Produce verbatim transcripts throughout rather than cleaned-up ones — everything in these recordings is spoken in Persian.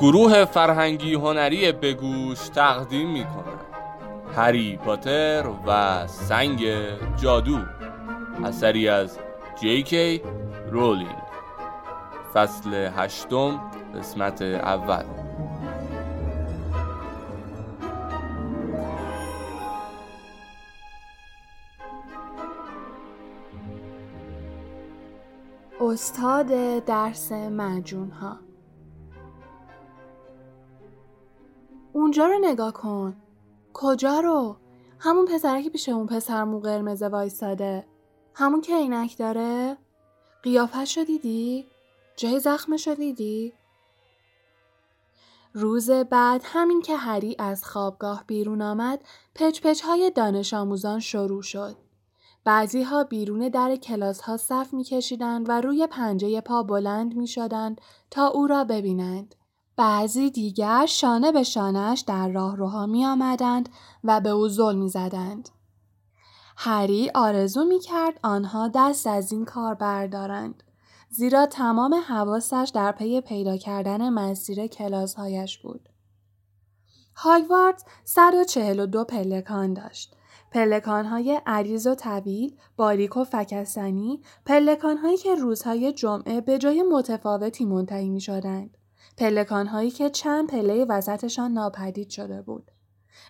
گروه فرهنگی هنری بگوش تقدیم می‌کند هری پاتر و سنگ جادو، اثری از جی کی رولینگ، فصل هشتم، قسمت اول. استاد درس مجنون‌ها. اونجا رو نگاه کن. کجا رو؟ همون پسره که پیش اون پسر مو قرمز وایساده، همون که عینک داره. قیافه‌شو دیدی؟ جای زخمشو دیدی؟ روز بعد همین که هری از خوابگاه بیرون آمد، پچ‌پچ‌های دانش آموزان شروع شد. بعضی‌ها بیرون در کلاس‌ها صف می‌کشیدند و روی پنجه پا بلند می‌شدند تا او را ببینند. بعضی دیگر شانه به شانهش در راهروها می‌آمدند و به او زل می‌زدند. هری آرزو می‌کرد آنها دست از این کار بردارند، زیرا تمام حواسش در پی پیدا کردن مسیر کلاس‌هایش بود. هاگوارد صد و چهل و دو پلکان داشت. پلکان‌های عریض و طویل، باریک و فکستنی، پلکان‌هایی که روزهای جمعه به جای متفاوتی منتهی می‌شدند. پلکان‌هایی که چند پله وسطشان ناپدید شده بود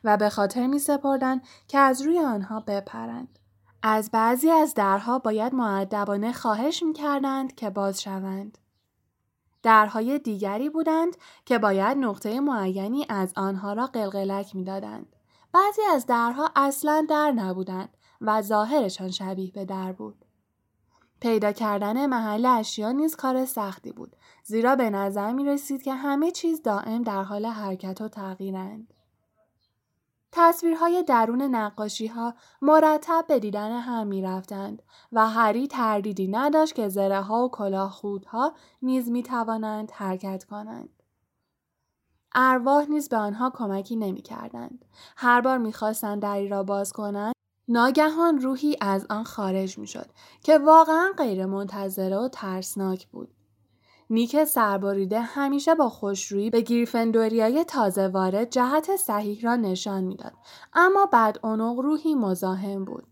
و به خاطر می‌سپردند که از روی آنها بپرند. از بعضی از درها باید مؤدبانه خواهش می‌کردند که باز شوند. درهای دیگری بودند که باید نقطه معینی از آنها را قلقلک می‌دادند. بعضی از درها اصلاً در نبودند و ظاهرشان شبیه به در بود. پیدا کردن محل اشیا نیز کار سختی بود، زیرا به نظر می رسید که همه چیز دائم در حال حرکت و تغییرند. تصویرهای درون نقاشی‌ها مرتب به دیدن هم می رفتند و هری تردیدی نداشت که زره‌ها و کلاهخودها نیز می توانند حرکت کنند. ارواح نیز به آنها کمکی نمی کردند. هر بار می خواستند دری را باز کنند، ناگهان روحی از آن خارج می شد که واقعا غیر منتظره و ترسناک بود. نیک سرباریده همیشه با خوشرویی به گریفندوریای تازه وارد جهت صحیح را نشان می داد، اما بعد اونق روحی مزاحم بود.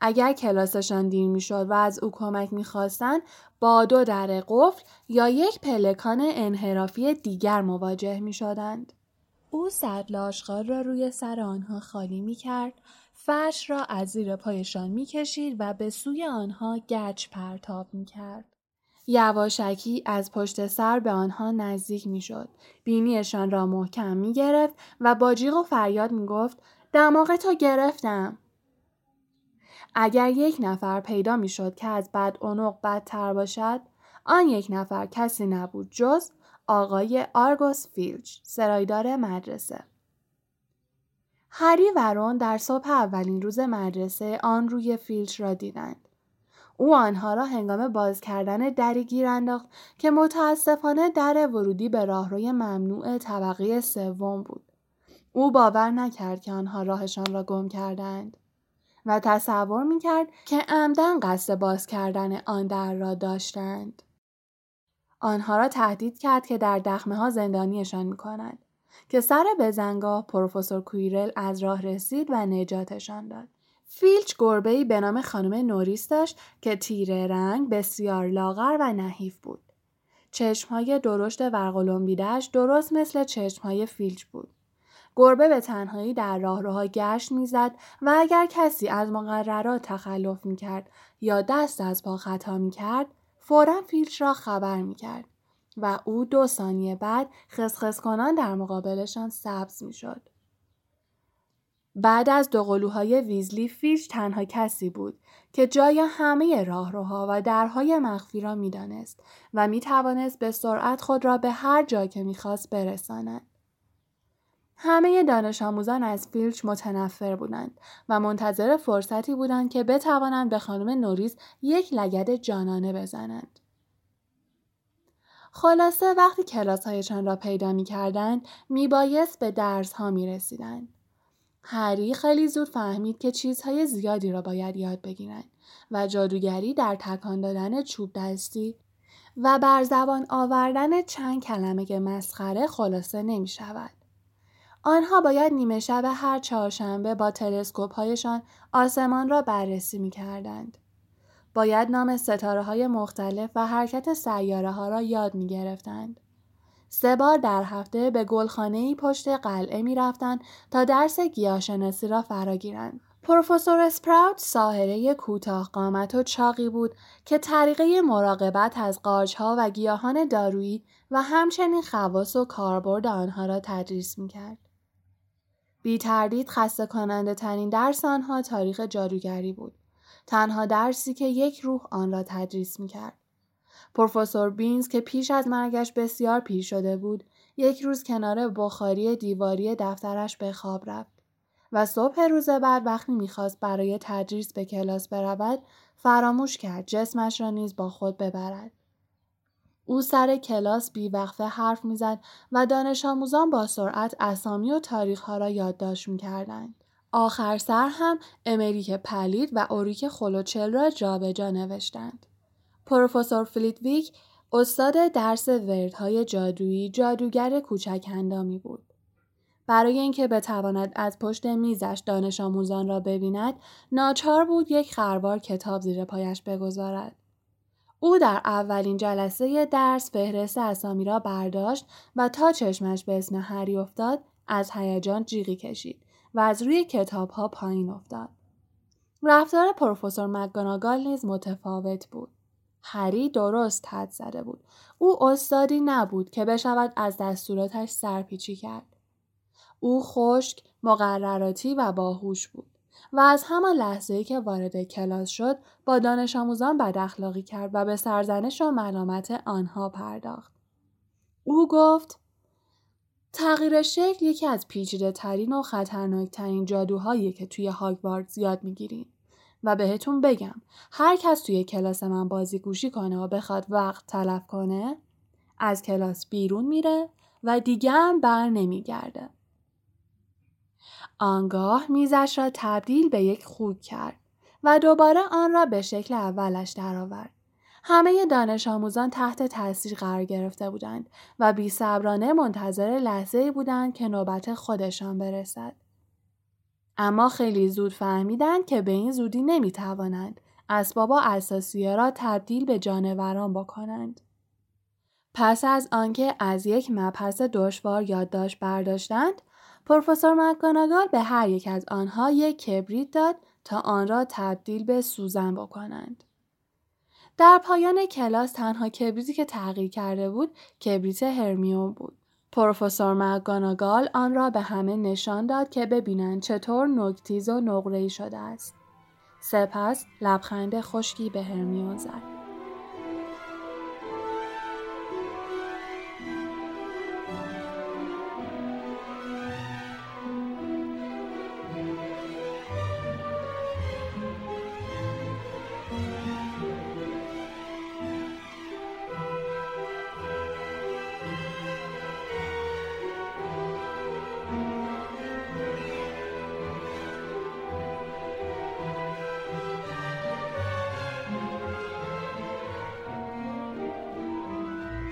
اگر کلاسشان دیر می شد و از او کمک می خواستن، با دو در قفل یا یک پلکان انحرافی دیگر مواجه می شدند. او سطل آشغال را روی سر آنها خالی می کرد، فرش را از زیر پایشان می کشید و به سوی آنها گچ پرتاب می کرد. یواشکی از پشت سر به آنها نزدیک می شد، بینیشان را محکم می گرفت و با جیغ و فریاد می گفت دماغتو گرفتم. اگر یک نفر پیدا می شد که از بدعنق بدتر باشد، آن یک نفر کسی نبود جز آقای آرگوس فیلچ، سرایدار مدرسه. هری و رون در صبح اولین روز مدرسه آن روی فیلچ را دیدند. او آنها را هنگام باز کردن دری گیر انداخت که متاسفانه در ورودی به راهروی ممنوع طبقه سوم بود. او باور نکرد که آنها راهشان را گم کردند و تصور می‌کرد که عمدن قصد باز کردن آن در را داشتند. آنها را تهدید کرد که در دخمه‌ها زندانیشان می‌کنند که سر بزنگاه پروفسور کویرل از راه رسید و نجاتشان داد. فیلچ گربه‌ای به نام خانم نوریس داشت که تیره رنگ، بسیار لاغر و نحیف بود. چشم‌های درشت ورقلومبیده‌اش درست مثل چشم‌های فیلچ بود. گربه به تنهایی در راهروها گشت می‌زد و اگر کسی از مقررات تخلف می‌کرد یا دست از پا خطا می‌کرد، فوراً فیلچ را خبر می‌کرد و او دو ثانیه بعد خسخس کنان در مقابلشان سبز می‌شد. بعد از دوقلوهای ویزلی، فیلچ تنها کسی بود که جای همه راهروها و درهای مخفی را می‌دانست و می‌توانست به سرعت خود را به هر جا که می‌خواست برساند. همه دانش آموزان از فیلچ متنفر بودند و منتظر فرصتی بودند که بتوانند به خانم نوریس یک لگد جانانه بزنند. خلاصه وقتی کلاس‌هایشان را پیدا می‌کردند، میبایست به درس‌ها می‌رسیدند. هری خیلی زود فهمید که چیزهای زیادی را باید یاد بگیرند و جادوگری در تکان دادن چوب دستی و بر زبان آوردن چند کلمه مسخره خلاصه نمی شود. آنها باید نیمه شب هر چهارشنبه با تلسکوپ هایشان آسمان را بررسی می کردند. باید نام ستاره های مختلف و حرکت سیاره ها را یاد می گرفتند. سه بار در هفته به گلخانه‌ای پشت قلعه می رفتند تا درس گیاهشناسی را فراگیرند. پروفسور اسپرود ساحره کوتاه قامت و چاقی بود که طریقه مراقبت از قارچ‌ها و گیاهان دارویی و همچنین خواص و کاربرد آنها را تدریس می‌کرد. بی تردید خسته کننده ترین درس آنها تاریخ جادوگری بود. تنها درسی که یک روح آن را تدریس می‌کرد. پروفسور بینز که پیش از مرگش بسیار پیر شده بود، یک روز کنار بخاری دیواری دفترش به خواب رفت و صبح روز بعد وقتی میخواست برای تدریس به کلاس برود فراموش کرد جسمش را نیز با خود ببرد. او سر کلاس بیوقفه حرف میزد و دانش آموزان با سرعت اسامی و تاریخها را یادداشت میکردند. آخر سر هم امریک پلید و اوریک خلوچل را جابجا نوشتند. پروفسور فلیتویگ استاد درس وردهای جادویی جادوگر کوچک اندامی بود. برای اینکه بتواند از پشت میزش دانش آموزان را ببیند، ناچار بود یک خروار کتاب زیر پایش بگذارد. او در اولین جلسه درس فهرست اسامی را برداشت و تا چشمش به اسم هری افتاد، از هیجان جیغی کشید و از روی کتاب‌ها پایین افتاد. رفتار پروفسور مکگوناگال نیز متفاوت بود. هری درست حد زده بود. او استادی نبود که بشود از دستوراتش سرپیچی کرد. او خشک، مقرراتی و باهوش بود و از همان لحظه‌ای که وارد کلاس شد با دانش آموزان بد اخلاقی کرد و به سرزنش و ملامت آنها پرداخت. او گفت: تغییر شکل یکی از پیچیده‌ترین و خطرناکترین جادوهایی که توی هاگوارد یاد می‌گیرین و بهتون بگم هر کس توی کلاس من بازی گوشی کنه و بخواد وقت تلف کنه از کلاس بیرون میره و دیگه هم بر نمیگرده. آنگاه میزش را تبدیل به یک خوک کرد و دوباره آن را به شکل اولش درآورد. همه دانش آموزان تحت تاثیر قرار گرفته بودند و بی‌صبرانه منتظر لحظه‌ای بودند که نوبت خودشان برسد. اما خیلی زود فهمیدند که به این زودی نمیتوانند اسباب اساسیه را تبدیل به جانوران بکنند. پس از آنکه از یک مبحث دشوار یادداشت برداشتند، پروفسور مکگوناگال به هر یک از آنها یک کبریت داد تا آن را تبدیل به سوزن بکنند. در پایان کلاس تنها کبریتی که تغییر کرده بود کبریت هرمیون بود. پروفسور مکگوناگال آن را به همه نشان داد که ببینند چطور نوک‌تیز و نقره‌ای شده است. سپس لبخند خشکی به هرمیون زد.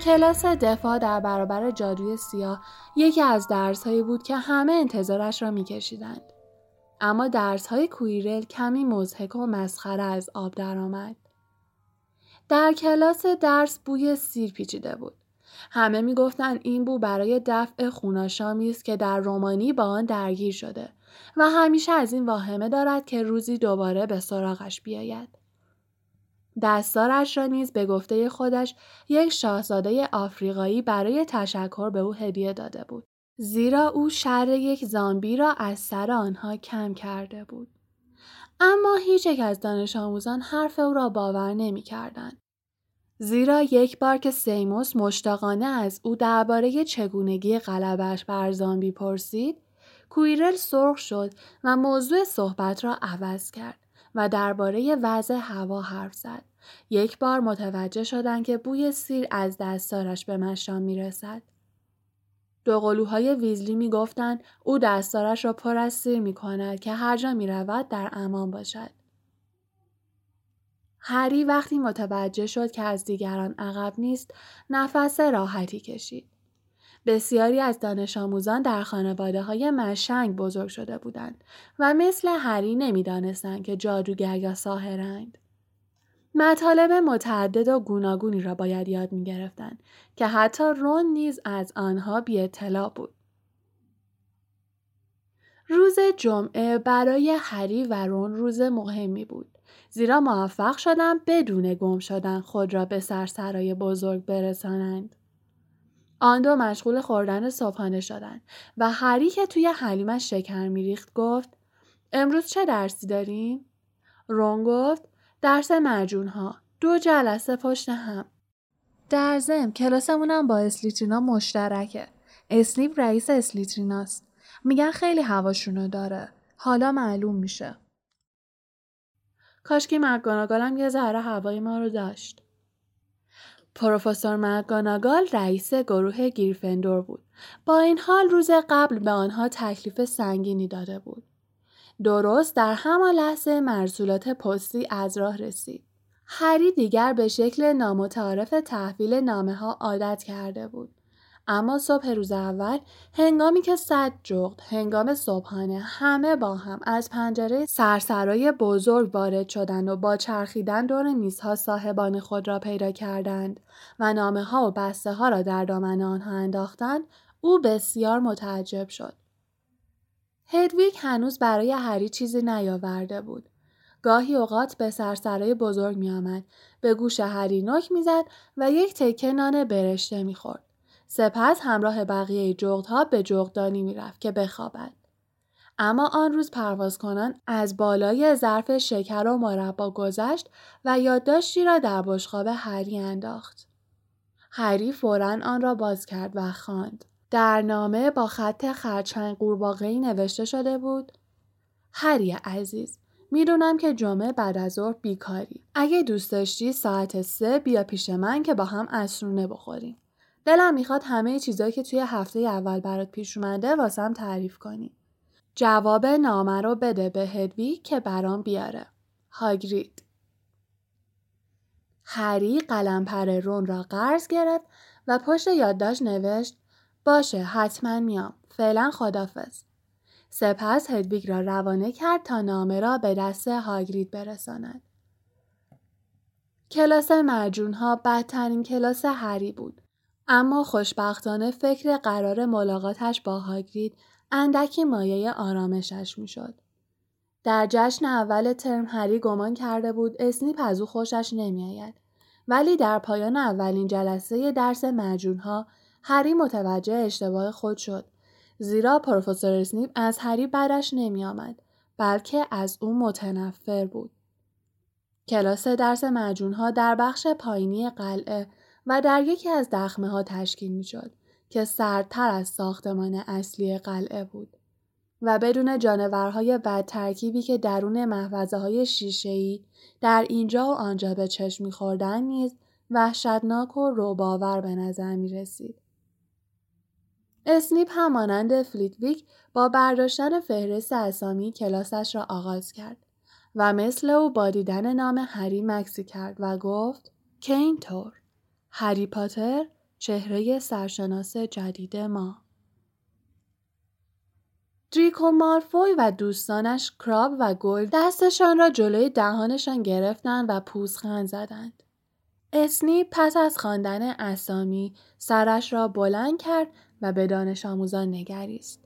کلاس دفاع در برابر جادوی سیاه یکی از درس‌هایی بود که همه انتظارش را می‌کشیدند. اما درس‌های کویرل کمی مضحک و مسخره از آب درآمد. در کلاس درس بوی سیر پیچیده بود. همه می‌گفتند این بو برای دفع خوناشامی است که در رومانی با آن درگیر شده و همیشه از این واهمه دارد که روزی دوباره به سراغش بیاید. دستارش را نیز به گفته خودش یک شاهزاده آفریقایی برای تشکر به او هدیه داده بود، زیرا او شر یک زامبی را از سر آنها کم کرده بود. اما هیچ یک از دانش آموزان حرف او را باور نمی کردند. زیرا یک بار که سیموس مشتاقانه از او درباره چگونگی غلبش بر زامبی پرسید، کویرل سرخ شد و موضوع صحبت را عوض کرد و درباره وضع هوا حرف زد. یک بار متوجه شدند که بوی سیر از دستارش به مشام میرسد. دوقلوهای ویزلی میگفتند او دستارش را پر از سیر میکند که هر جا میرود در امان باشد. هری وقتی متوجه شد که از دیگران عقب نیست، نفس راحتی کشید. بسیاری از دانش آموزان در خانواده‌های مشنگ بزرگ شده بودند و مثل هری نمی‌دانستند که جادوگر یا ساحرند. مطالب متعدد و گوناگونی را باید یاد می‌گرفتند که حتی رون نیز از آنها بی اطلاع بود. روز جمعه برای هری و رون روز مهمی بود، زیرا موفق شدند بدون گم شدن خود را به سرسرای بزرگ برسانند. آن دو مشغول خوردن صبحانه شدند و هری که توی حلیمش شکر میریخت گفت: امروز چه درسی داریم؟ رون گفت: درس مرجون‌ها، دو جلسه پشت هم. در ضمن کلاسمونم با اسلیترینا مشترکه. اسنیپ رئیس اسلیتریناست. میگن خیلی هواشونو داره. حالا معلوم میشه. کاش که مکگوناگال هم یه ذره هوای ما رو داشت. پروفسور مکگوناگال رئیس گروه گریفندور بود. با این حال روز قبل به آنها تکلیف سنگینی داده بود. درست در همان لحظه مرسولات پستی از راه رسید. هری دیگر به شکل نامتعارف تحویل نامه‌ها عادت کرده بود. اما صبح روز اول، هنگامی که صد جغد، هنگام صبحانه، همه با هم از پنجره سرسرای بزرگ وارد شدند و با چرخیدن دور میزها صاحبان خود را پیدا کردند و نامه ها و بسته ها را در دامن آنها انداختند، او بسیار متعجب شد. هدویگ هنوز برای هری چیزی نیاورده بود. گاهی اوقات به سرسرای بزرگ می آمد، به گوش هری نوک می زد و یک تکه نان برشته می خورد. سپس همراه بقیه جغدها به جغدانی می رفت که بخوابد. اما آن روز پرواز کنان از بالای ظرف شکر و مربا گذشت و یادداشتی را در بشقاب هری انداخت. هری فوراً آن را باز کرد و خواند. در نامه با خط خرچنگ قورباغه‌ای نوشته شده بود: هری عزیز، میدونم که جمعه بعد از ظهر بیکاری. اگه دوست داشتی ساعت سه بیا پیش من که با هم عصرونه بخوریم. دلم میخواد همه چیزایی که توی هفته اول برات پیش اومده واسم تعریف کنی. جواب نامه رو بده به هدویگ که برام بیاره. هاگرید. هری قلمپر رون را قرض گرفت و پشت یادداشت نوشت: باشه، حتما میام. فعلا خدافظ. سپس هدویگ را روانه کرد تا نامه را به دست هاگرید برساند. کلاس مجنون‌ها بدترین کلاس هری بود. اما خوشبختانه فکر قرار ملاقاتش با هاگرید اندکی مایه آرامشش میشد. در جشن اول ترم هری گمان کرده بود اسنیپ از او خوشش نمیآید، ولی در پایان اولین جلسه درس مجنون‌ها هری متوجه اشتباه خود شد، زیرا پروفسور اسنیپ از هری برش نمیآمد، بلکه از او متنفر بود. کلاس درس مجنون‌ها در بخش پایینی قلعه و در یکی از دخمه ها تشکیل می شد که سردتر از ساختمان اصلی قلعه بود و بدون جانورهای بدترکیبی که درون محوزه های شیشه‌ای در اینجا و آنجا به چشم می خوردن نیز وحشتناک و رعب‌آور به نظر می رسید. اسنیپ همانند فلیتویگ با برداشتن فهرست اسامی کلاسش را آغاز کرد و مثل او با دیدن نام هری مکسی کرد و گفت که اینطور: هری پاتر، چهره سرشناس جدید ما. دراکو مالفوی و دوستانش کراب و گویل دستشان را جلوی دهانشان گرفتند و پوزخند زدند. اسنیپ پس از خواندن اسامی سرش را بلند کرد و به دانش آموزان نگریست.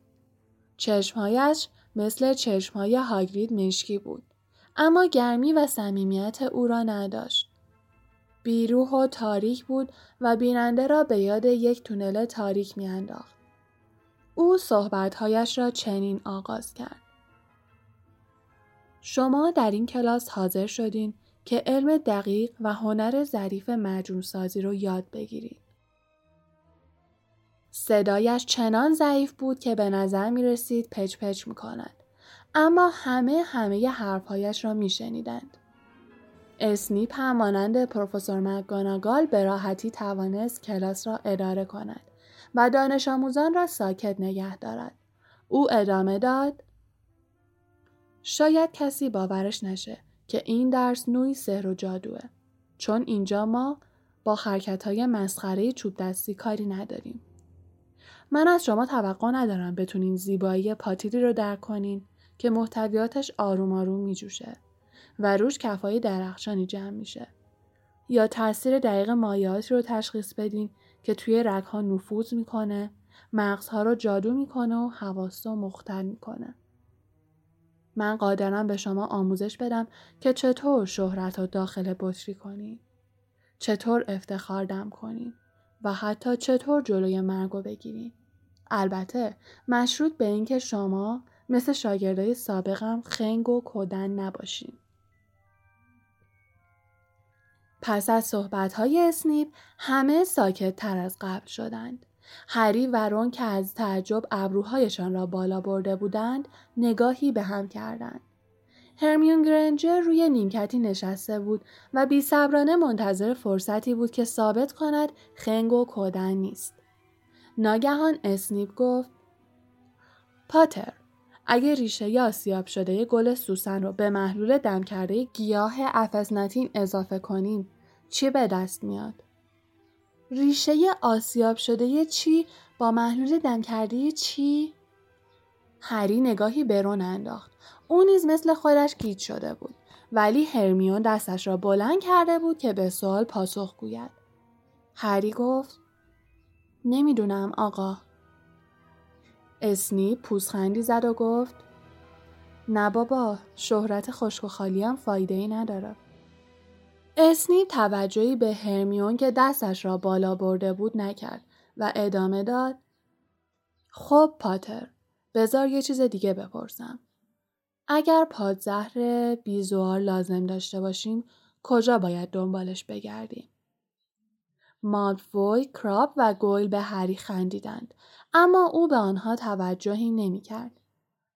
چشمهایش مثل چشمهای هاگرید مشکی بود، اما گرمی و صمیمیت او را نداشت. بیروح و تاریک بود و بیننده را به یاد یک تونل تاریک میانداخت. او صحبتهایش را چنین آغاز کرد: شما در این کلاس حاضر شدین که علم دقیق و هنر ظریف مجنون‌سازی رو یاد بگیرید. صدایش چنان ضعیف بود که به نظر می رسید پچ پچ می کند، اما همه همه ی حرفهایش را می شنیدند. اسنیپ همانند پروفسور مکگوناگال به راحتی توانست کلاس را اداره کند و دانش آموزان را ساکت نگه دارد. او ادامه داد: شاید کسی باورش نشه که این درس نوعی سحر و جادوه. چون اینجا ما با حرکت‌های مسخره چوب دستی کاری نداریم. من از شما توقع ندارم بتونین زیبایی پاتیلی رو درک کنین که محتویاتش آروم آروم میجوشه و روش کفای درخشانی جمع میشه. یا تاثیر دقیق مایعاتی رو تشخیص بدین که توی رگ‌ها نفوذ میکنه، مغزها رو جادو میکنه و حواس رو مختل میکنه. من قادرم به شما آموزش بدم که چطور شهرت رو داخل بطری کنین، چطور افتخار دم کنین و حتی چطور جلوی مرگ رو بگیرین. البته مشروط به این که شما مثل شاگردای سابقم خنگ و کودن نباشین. پس از صحبت‌های اسنیپ همه ساکت‌تر از قبل شدند. هری و رون که از تعجب ابروهایشان را بالا برده بودند، نگاهی به هم کردند. هرمیون گرنجر روی نیمکتی نشسته بود و بی‌صبرانه منتظر فرصتی بود که ثابت کند خنگ و کودن نیست. ناگهان اسنیپ گفت: پاتر، اگه ریشه یا سیاب شده گل سوسن رو به محلول دم کرده گیاه افسنتین اضافه کنیم، چی به دست میاد؟ ریشه آسیاب شده چی با محلول دم کرده چی؟ هری نگاهی به رون انداخت. او نیز مثل خودش گیج شده بود، ولی هرمیون دستش را بلند کرده بود که به سوال پاسخ گوید. هری گفت: نمیدونم آقا. اسنیپ پوزخندی زد و گفت: نه بابا، شهرت خشک و خالی هم فایده‌ای نداره. اسنیپ توجهی به هرمیون که دستش را بالا برده بود نکرد و ادامه داد: خب پاتر، بذار یه چیز دیگه بپرسم. اگر پادزهر بیزوار لازم داشته باشیم، کجا باید دنبالش بگردیم؟ مالفوی، کراب و گویل به هری خندیدند، اما او به آنها توجهی نمی کرد.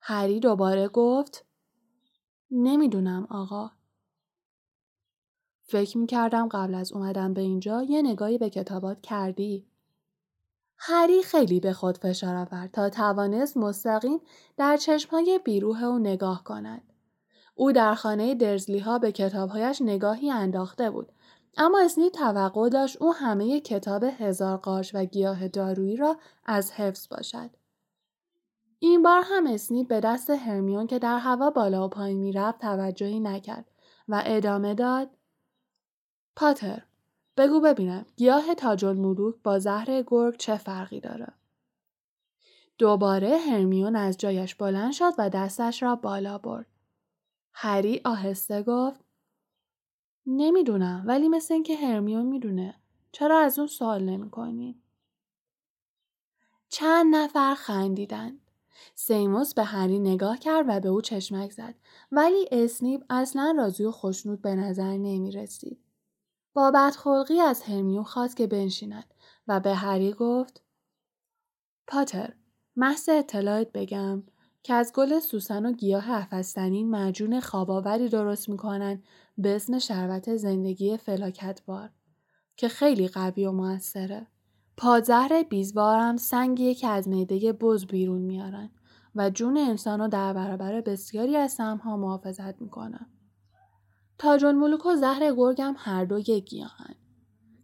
هری دوباره گفت: نمیدونم آقا. فکر می کردم قبل از اومدن به اینجا یه نگاهی به کتابات کردی. هری خیلی به خود فشار آورد تا توانست مستقیم در چشمهای بیروح او نگاه کند. او در خانه درزلی ها به کتابهایش نگاهی انداخته بود، اما اسنیپ توقع داشت او همه کتاب هزار قارچ و گیاه دارویی را از حفظ باشد. این بار هم اسنیپ به دست هرمیون که در هوا بالا و پایین می‌رفت توجهی نکرد و ادامه داد: پاتر، بگو ببینم گیاه تاج‌الملوک با زهر گرگ چه فرقی داره؟ دوباره هرمیون از جایش بلند شد و دستش را بالا برد. هری آهسته گفت: نمیدونم، ولی مثل این که هرمیون میدونه. چرا از اون سوال نمی کنی؟ چند نفر خندیدند. سیموس به هری نگاه کرد و به او چشمک زد، ولی اسنیپ اصلا راضی و خوشنود به نظر نمی رسید. با بدخلقی از هرمیون خواست که بنشیند و به هری گفت: پاتر، محض اطلاعت بگم که از گل سوسن و گیاه هفستنین معجون خواباوری درست میکنن به اسم شربت زندگی فلاکتبار که خیلی قوی و موثره. پادزهر بیزوار هم سنگیه که از معده بز بیرون میارن و جون انسانو در برابر بسیاری از سمها محافظت میکنن. تاج‌الملوک و زهر گرگ هم هر دو یک گیاهن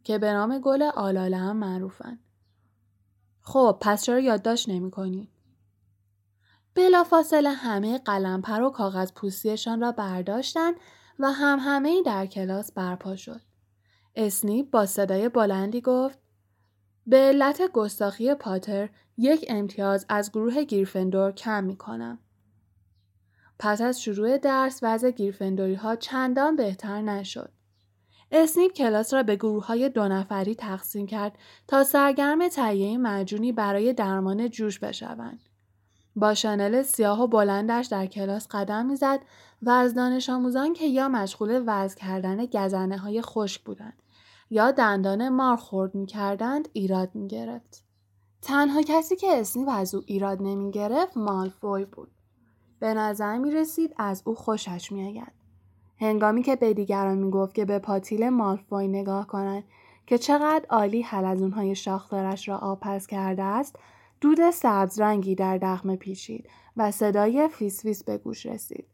که به نام گل آلاله هم معروفن. خب پس چرا یادداشت نمیکنی؟ بلافاصله همه قلمپر و کاغذ پوستیشان را برداشتند و هم همه‌ای در کلاس برپا شد. اسنیپ با صدای بلندی گفت: به علت گستاخی پاتر یک امتیاز از گروه گریفندور کم می‌کنم. پس از شروع درس وضع گریفندوری‌ها چندان بهتر نشد. اسنیپ کلاس را به گروه‌های دو نفری تقسیم کرد تا سرگرم تهیه معجونی برای درمان جوش بشوند. با شانل سیاه و بلندش در کلاس قدم میزد و از دانش آموزان که یا مشغول وزن کردن گزنه های خشک بودند یا دندان مار خرد میکردند ایراد میگرفت. تنها کسی که اسنیپ از او ایراد نمیگرفت مالفوی بود. به نظر میرسید از او خوشش میآید. هنگامی که به دیگران میگفت که به پاتیل مالفوی نگاه کنند که چقدر عالی حلزونهای شاخدارش را آبپز کرده است، دود سبز رنگی در دخمه پیچید و صدای فیس فیس به گوش رسید.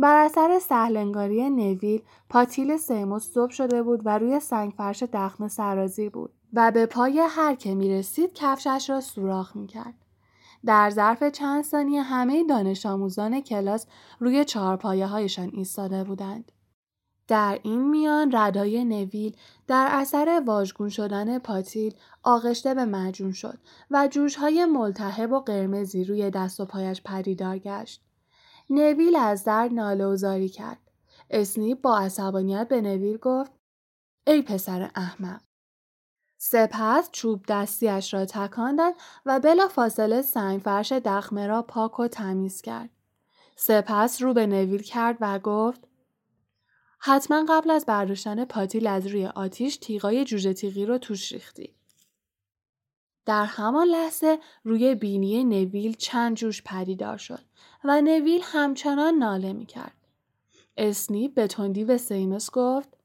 بر اثر سهلنگاری نویل، پاتیل سیموس ذوب شده بود و روی سنگفرش دخمه سرازی بود و به پای هر که می‌رسید کفشش را سوراخ می‌کرد. در ظرف چند ثانیه همه دانش آموزان کلاس روی چهارپایه‌هایشان ایستاده بودند. در این میان ردای نویل در اثر واژگون شدن پاتیل آغشته به معجون شد و جوش‌های ملتهب و قرمزی روی دست و پایش پدیدار گشت. نویل از درد ناله و زاری کرد. اسنیپ با عصبانیت به نویل گفت: ای پسر احمق. سپس چوب دستیش را تکاندند و بلافاصله سنگفرش دخمه را پاک و تمیز کرد. سپس رو به نویل کرد و گفت: حتما قبل از برداشتن پاتیل از روی آتیش تیغای جوجه تیغی رو توش ریختی. در همان لحظه روی بینی نویل چند جوش پدیدار شد و نویل همچنان ناله میکرد. اسنیپ به تندی به سیموس گفت: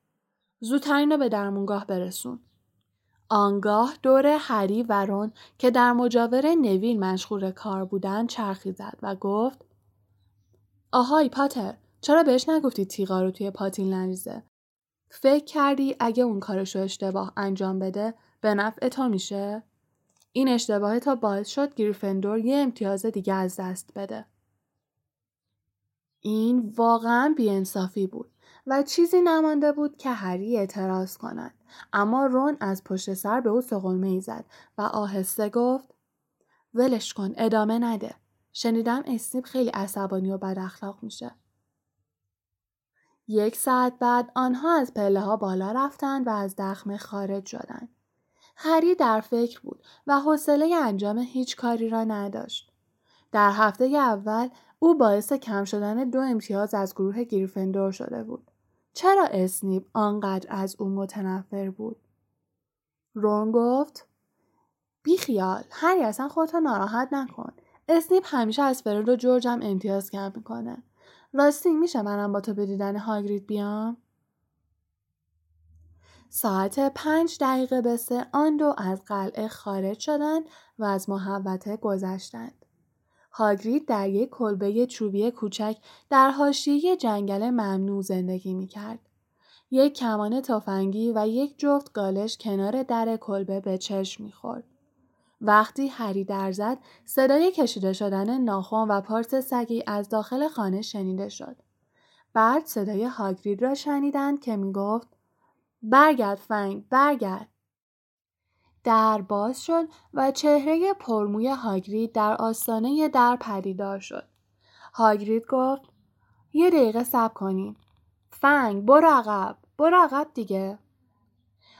زودتر اینو به درمونگاه برسون. آنگاه دور هری و رون که در مجاور نویل مشغول کار بودن چرخی زد و گفت: آهای پاتر، چرا بهش نگفتی تیغا رو توی پاتیل نریزه؟ فکر کردی اگه اون کارشو اشتباه انجام بده به نفع تو میشه؟ این اشتباه تا باعث شد گریفندور یه امتیاز دیگه از دست بده. این واقعا بی‌انصافی بود و چیزی نمانده بود که هری اعتراض کند، اما رون از پشت سر به او سقلمه‌ای زد و آهسته گفت: ولش کن، ادامه نده. شنیدم اسنیپ خیلی عصبانی و بد اخلاق میشه. یک ساعت بعد آنها از پله ها بالا رفتند و از دخمه خارج شدند. هری در فکر بود و حوصله انجام هیچ کاری را نداشت. در هفته اول او باعث کم شدن دو امتیاز از گروه گریفندور شده بود. چرا اسنیپ آنقدر از او متنفر بود؟ رون گفت: بیخیال، هری اصلا خودتو ناراحت نکن. اسنیپ همیشه از فرد و جورج هم امتیاز کم میکنه. راستی میشه منم با تو به دیدن هاگرید بیام؟ ساعت پنج دقیقه به سه آن دو از قلعه خارج شدند و از محوطه گذشتند. هاگرید در یک کلبه چوبی کوچک در حاشیه جنگل ممنوع زندگی میکرد. یک کمان تفنگی و یک جفت گالش کنار در کلبه به چشم میخورد. وقتی هری در زد، صدای کشیده شدن ناخن و پارس سگی از داخل خانه شنیده شد. بعد صدای هاگرید را شنیدند که میگفت: برگرد فنگ، برگرد. در باز شد و چهره پرموی هاگرید در آستانه در پدیدار شد. هاگرید گفت: یه دقیقه صبر کنیم. فنگ، برو عقب، برو عقب دیگه.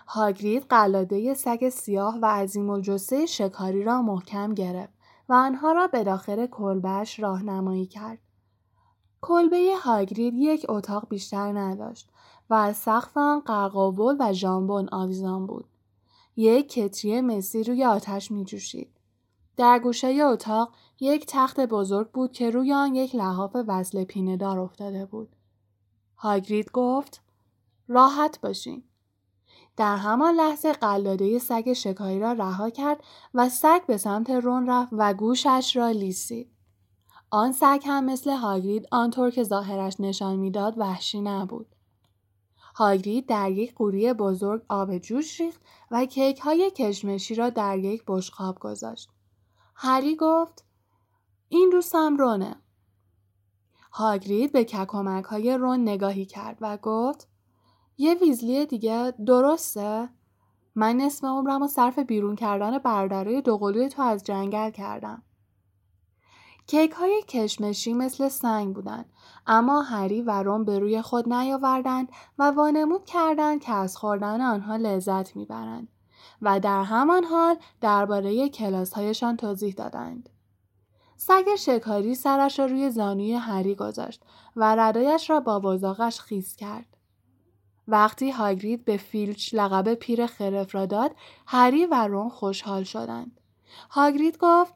هاگرید قلاده سگ سیاه و عظیم‌الجثه شکاری را محکم گرفت و آنها را به داخل کلبه‌اش راهنمایی کرد. کلبه هاگرید یک اتاق بیشتر نداشت و از سقف آن قرقاول و ژامبون آویزان بود. یک کتری مسی روی آتش می‌جوشید. در گوشه اتاق یک تخت بزرگ بود که روی آن یک لحاف وصل پینه‌دار افتاده بود. هاگرید گفت: راحت باشین. در همان لحظه قلاده سگ شکاری را رها کرد و سگ به سمت رون رفت و گوشش را لیسید. آن سگ هم مثل هاگرید آنطور که ظاهرش نشان میداد وحشی نبود. هاگرید در یک قوری بزرگ آب جوش ریخت و کیک های کشمشی را در یک بشقاب گذاشت. هری گفت: این دوستم رونه. هاگرید به ککومک های رون نگاهی کرد و گفت: یه ویزلی دیگه، درسته؟ من نصف عمرم رو صرف بیرون کردن برادرای دوقلوی تو از جنگل کردم. کیک های کشمشی مثل سنگ بودن، اما هری و رون به روی خود نیاوردند و وانمود کردند که از خوردن آنها لذت میبرند و در همان حال درباره کلاس هایشان توضیح دادند. سگ شکاری سرش را روی زانوی هری گذاشت و ردایش را با وزاقش خیس کرد. وقتی هاگرید به فیلچ لقب پیر خرف را داد، هری و رون خوشحال شدند. هاگرید گفت: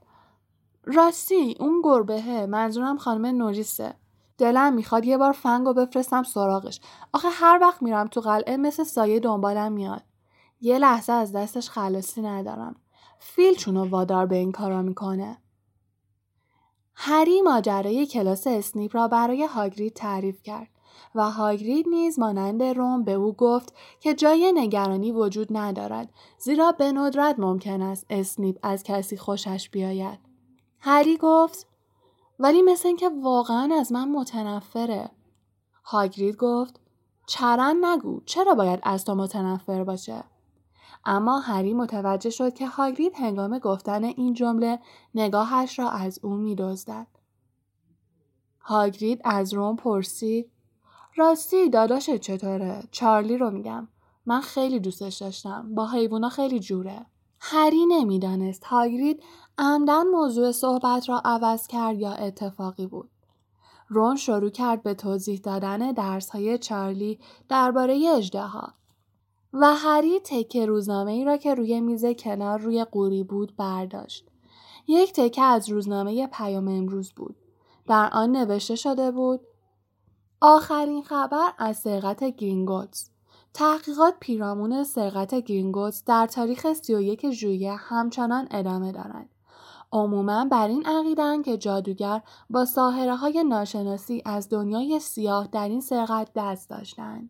راستی اون گربهه، منظورم خانم نوریسه. دلم میخواد یه بار فنگو بفرستم سراغش. آخه هر وقت میرم تو قلعه مثل سایه دنبالم میاد. یه لحظه از دستش خلاصی ندارم. فیلچونو وادار به این کارا میکنه. هری ماجرای کلاس اسنیپ را برای هاگرید تعریف کرد و هاگرید نیز مانند روم به او گفت که جای نگرانی وجود ندارد، زیرا به ندرت ممکن است اسنیپ از کسی خوشش بیاید. هری گفت ولی مثل این که واقعا از من متنفره. هاگرید گفت چرند نگو، چرا باید از تو متنفر باشه؟ اما هری متوجه شد که هاگرید هنگام گفتن این جمله نگاهش را از او می‌دزدد. هاگرید از روم پرسید راستی داداشت چطوره؟ چارلی رو میگم. من خیلی دوستش داشتم. با حیوانا خیلی جوره. هری نمیدانست هاگرید عمدن موضوع صحبت را عوض کرد یا اتفاقی بود. رون شروع کرد به توضیح دادن درس‌های چارلی درباره اژدها و هری تکه روزنامه‌ای را که روی میز کنار روی قوری بود برداشت. یک تکه از روزنامه پیام امروز بود. در آن نوشته شده بود آخرین خبر از سرقت گرینگوتس. تحقیقات پیرامون سرقت گرینگوتس در تاریخ سی و یک ژوئیه همچنان ادامه دارد. عموماً بر این عقیده‌اند که جادوگر با ساحره‌های ناشناسی از دنیای سیاه در این سرقت دست داشتند.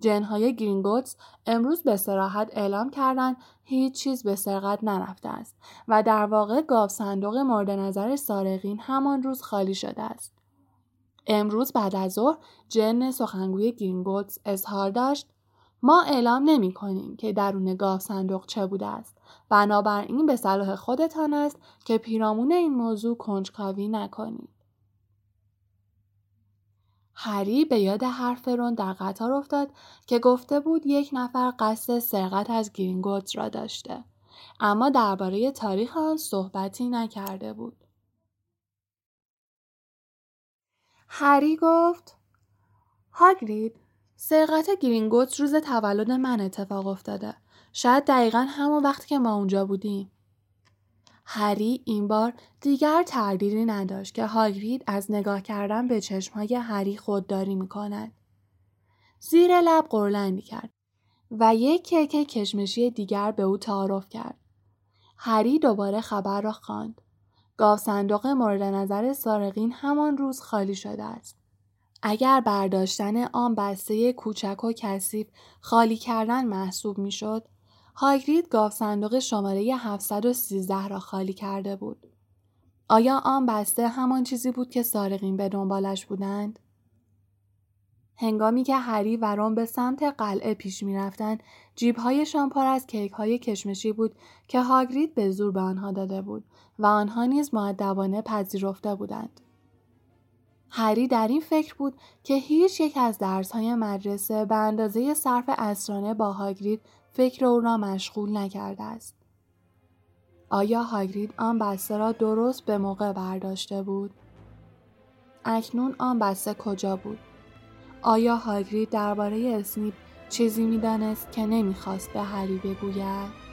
جن‌های گرینگوتس امروز به صراحت اعلام کردند هیچ چیز به سرقت نرفته است و در واقع گاو صندوق مورد نظر سارقین همان روز خالی شده است. امروز بعد از ظهر جن سخنگوی گرینگوتس اظهار داشت ما اعلام نمی کنیم که درون گاو صندوق چه بوده است، بنابراین به صلاح خودتان است که پیرامون این موضوع کنجکاوی نکنید. هری به یاد حرف رون در قطار افتاد که گفته بود یک نفر قصد سرقت از گرینگوتس را داشته، اما درباره تاریخ آن صحبتی نکرده بود. هری گفت هاگرید، سرقت گرینگوتس روز تولد من اتفاق افتاده. شاید دقیقاً همون وقت که ما اونجا بودیم. هری این بار دیگر تردیدی نداشت که هاگرید از نگاه کردن به چشمهای هری خودداری می‌کند. زیر لب قرلندی کرد و یک کیک کشمشی دیگر به او تعارف کرد. هری دوباره خبر را خواند. گاو صندوق مورد نظر سارقین همان روز خالی شده است. اگر برداشتن آن بسته کوچک و کثیف خالی کردن محسوب می شد، هاگرید گاو صندوق شماره هفتصد و سیزده را خالی کرده بود. آیا آن بسته همان چیزی بود که سارقین به دنبالش بودند؟ هنگامی که هری و رون به سمت قلعه پیش می رفتن، جیب‌هایشان پر از کیک‌های کشمشی بود که هاگرید به زور به آنها داده بود و آنها نیز مؤدبانه پذیرفته بودند. هری در این فکر بود که هیچ یک از درس‌های مدرسه به اندازه صرف عصرانه با هاگرید فکر او را مشغول نکرده است. آیا هاگرید آن بسته را درست به موقع برداشته بود؟ اکنون آن بسته کجا بود؟ آیا هاگرید درباره اسنیپ چیزی می‌دانست که نمی‌خواست به هری بگوید؟